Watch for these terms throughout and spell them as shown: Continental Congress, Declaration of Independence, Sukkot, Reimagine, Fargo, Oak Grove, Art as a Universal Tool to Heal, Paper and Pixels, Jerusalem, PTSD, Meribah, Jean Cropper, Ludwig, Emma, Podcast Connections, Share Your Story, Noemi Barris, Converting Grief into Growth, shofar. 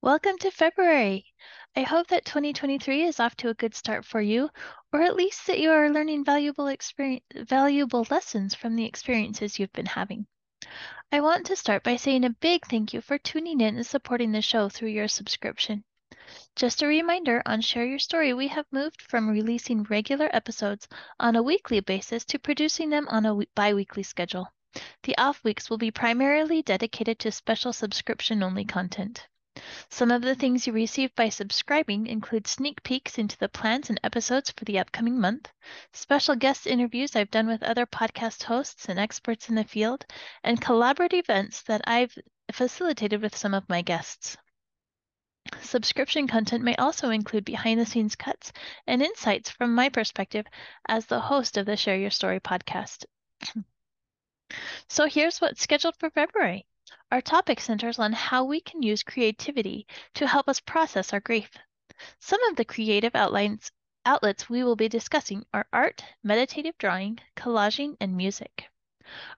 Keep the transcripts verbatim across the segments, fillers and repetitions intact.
Welcome to February. I hope that twenty twenty-three is off to a good start for you, or at least that you are learning valuable experience, valuable lessons from the experiences you've been having. I want to start by saying a big thank you for tuning in and supporting the show through your subscription. Just a reminder, on Share Your Story, we have moved from releasing regular episodes on a weekly basis to producing them on a bi-weekly schedule. The off weeks will be primarily dedicated to special subscription-only content. Some of the things you receive by subscribing include sneak peeks into the plans and episodes for the upcoming month, special guest interviews I've done with other podcast hosts and experts in the field, and collaborative events that I've facilitated with some of my guests. Subscription content may also include behind-the-scenes cuts and insights from my perspective as the host of the Share Your Story podcast. So here's what's scheduled for February. Our topic centers on how we can use creativity to help us process our grief. Some of the creative outlines, outlets we will be discussing are art, meditative drawing, collaging, and music.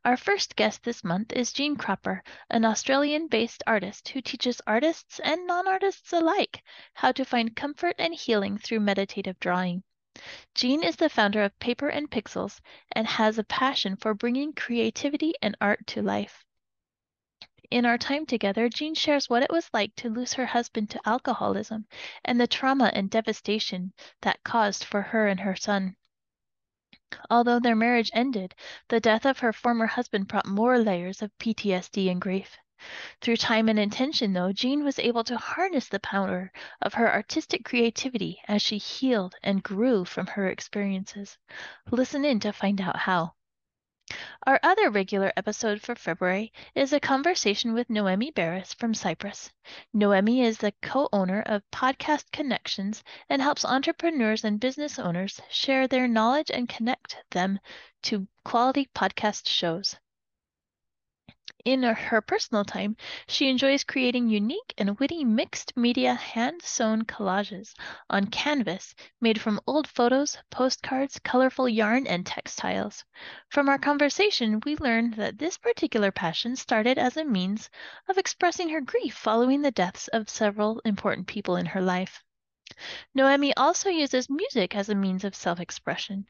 Our first guest this month is Jean Cropper, an Australian-based artist who teaches artists and non-artists alike how to find comfort and healing through meditative drawing. Jean is the founder of Paper and Pixels and has a passion for bringing creativity and art to life. In our time together, Jean shares what it was like to lose her husband to alcoholism and the trauma and devastation that caused for her and her son. Although their marriage ended, the death of her former husband brought more layers of P T S D and grief. Through time and intention, though, Jean was able to harness the power of her artistic creativity as she healed and grew from her experiences. Listen in to find out how. Our other regular episode for February is a conversation with Noemi Barris from Cyprus. Noemi is the co-owner of Podcast Connections and helps entrepreneurs and business owners share their knowledge and connect them to quality podcast shows. In her personal time, she enjoys creating unique and witty mixed media hand-sewn collages on canvas made from old photos, postcards, colorful yarn, and textiles. From our conversation, we learned that this particular passion started as a means of expressing her grief following the deaths of several important people in her life. Noemi also uses music as a means of self-expression.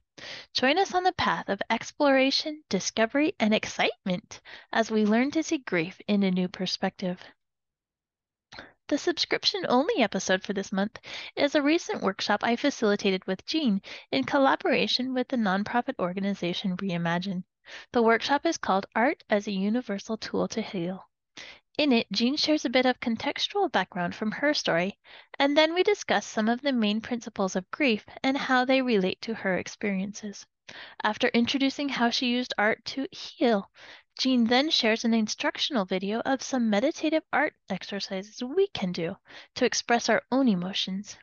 Join us on the path of exploration, discovery, and excitement as we learn to see grief in a new perspective. The subscription-only episode for this month is a recent workshop I facilitated with Jean in collaboration with the nonprofit organization Reimagine. The workshop is called Art as a Universal Tool to Heal. In it, Jean shares a bit of contextual background from her story, and then we discuss some of the main principles of grief and how they relate to her experiences. After introducing how she used art to heal, Jean then shares an instructional video of some meditative art exercises we can do to express our own emotions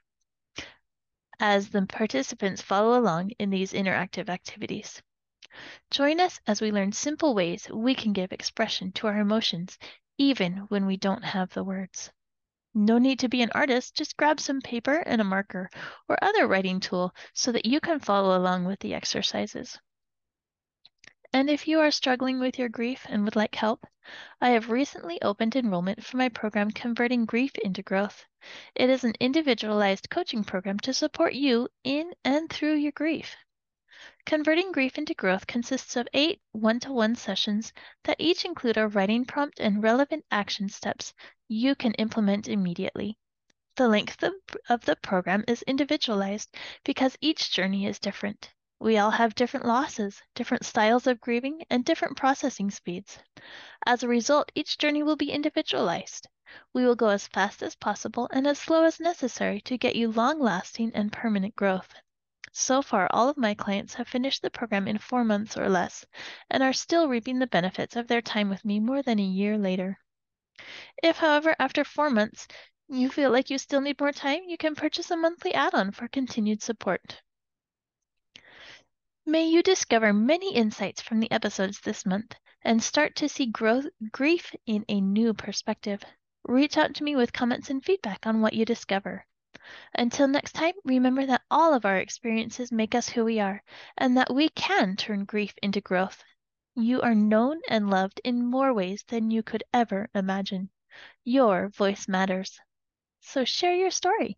as the participants follow along in these interactive activities. Join us as we learn simple ways we can give expression to our emotions even when we don't have the words. No need to be an artist, just grab some paper and a marker or other writing tool so that you can follow along with the exercises. And if you are struggling with your grief and would like help, I have recently opened enrollment for my program Converting Grief into Growth. It is an individualized coaching program to support you in and through your grief. Converting Grief into Growth consists of eight one-to-one sessions that each include a writing prompt and relevant action steps you can implement immediately. The length of, of the program is individualized because each journey is different. We all have different losses, different styles of grieving, and different processing speeds. As a result, each journey will be individualized. We will go as fast as possible and as slow as necessary to get you long-lasting and permanent growth. So far, all of my clients have finished the program in four months or less and are still reaping the benefits of their time with me more than a year later. If, however, after four months you feel like you still need more time, you can purchase a monthly add-on for continued support. May you discover many insights from the episodes this month and start to see growth, grief in a new perspective. Reach out to me with comments and feedback on what you discover. Until next time, remember that all of our experiences make us who we are, and that we can turn grief into growth. You are known and loved in more ways than you could ever imagine. Your voice matters. So share your story.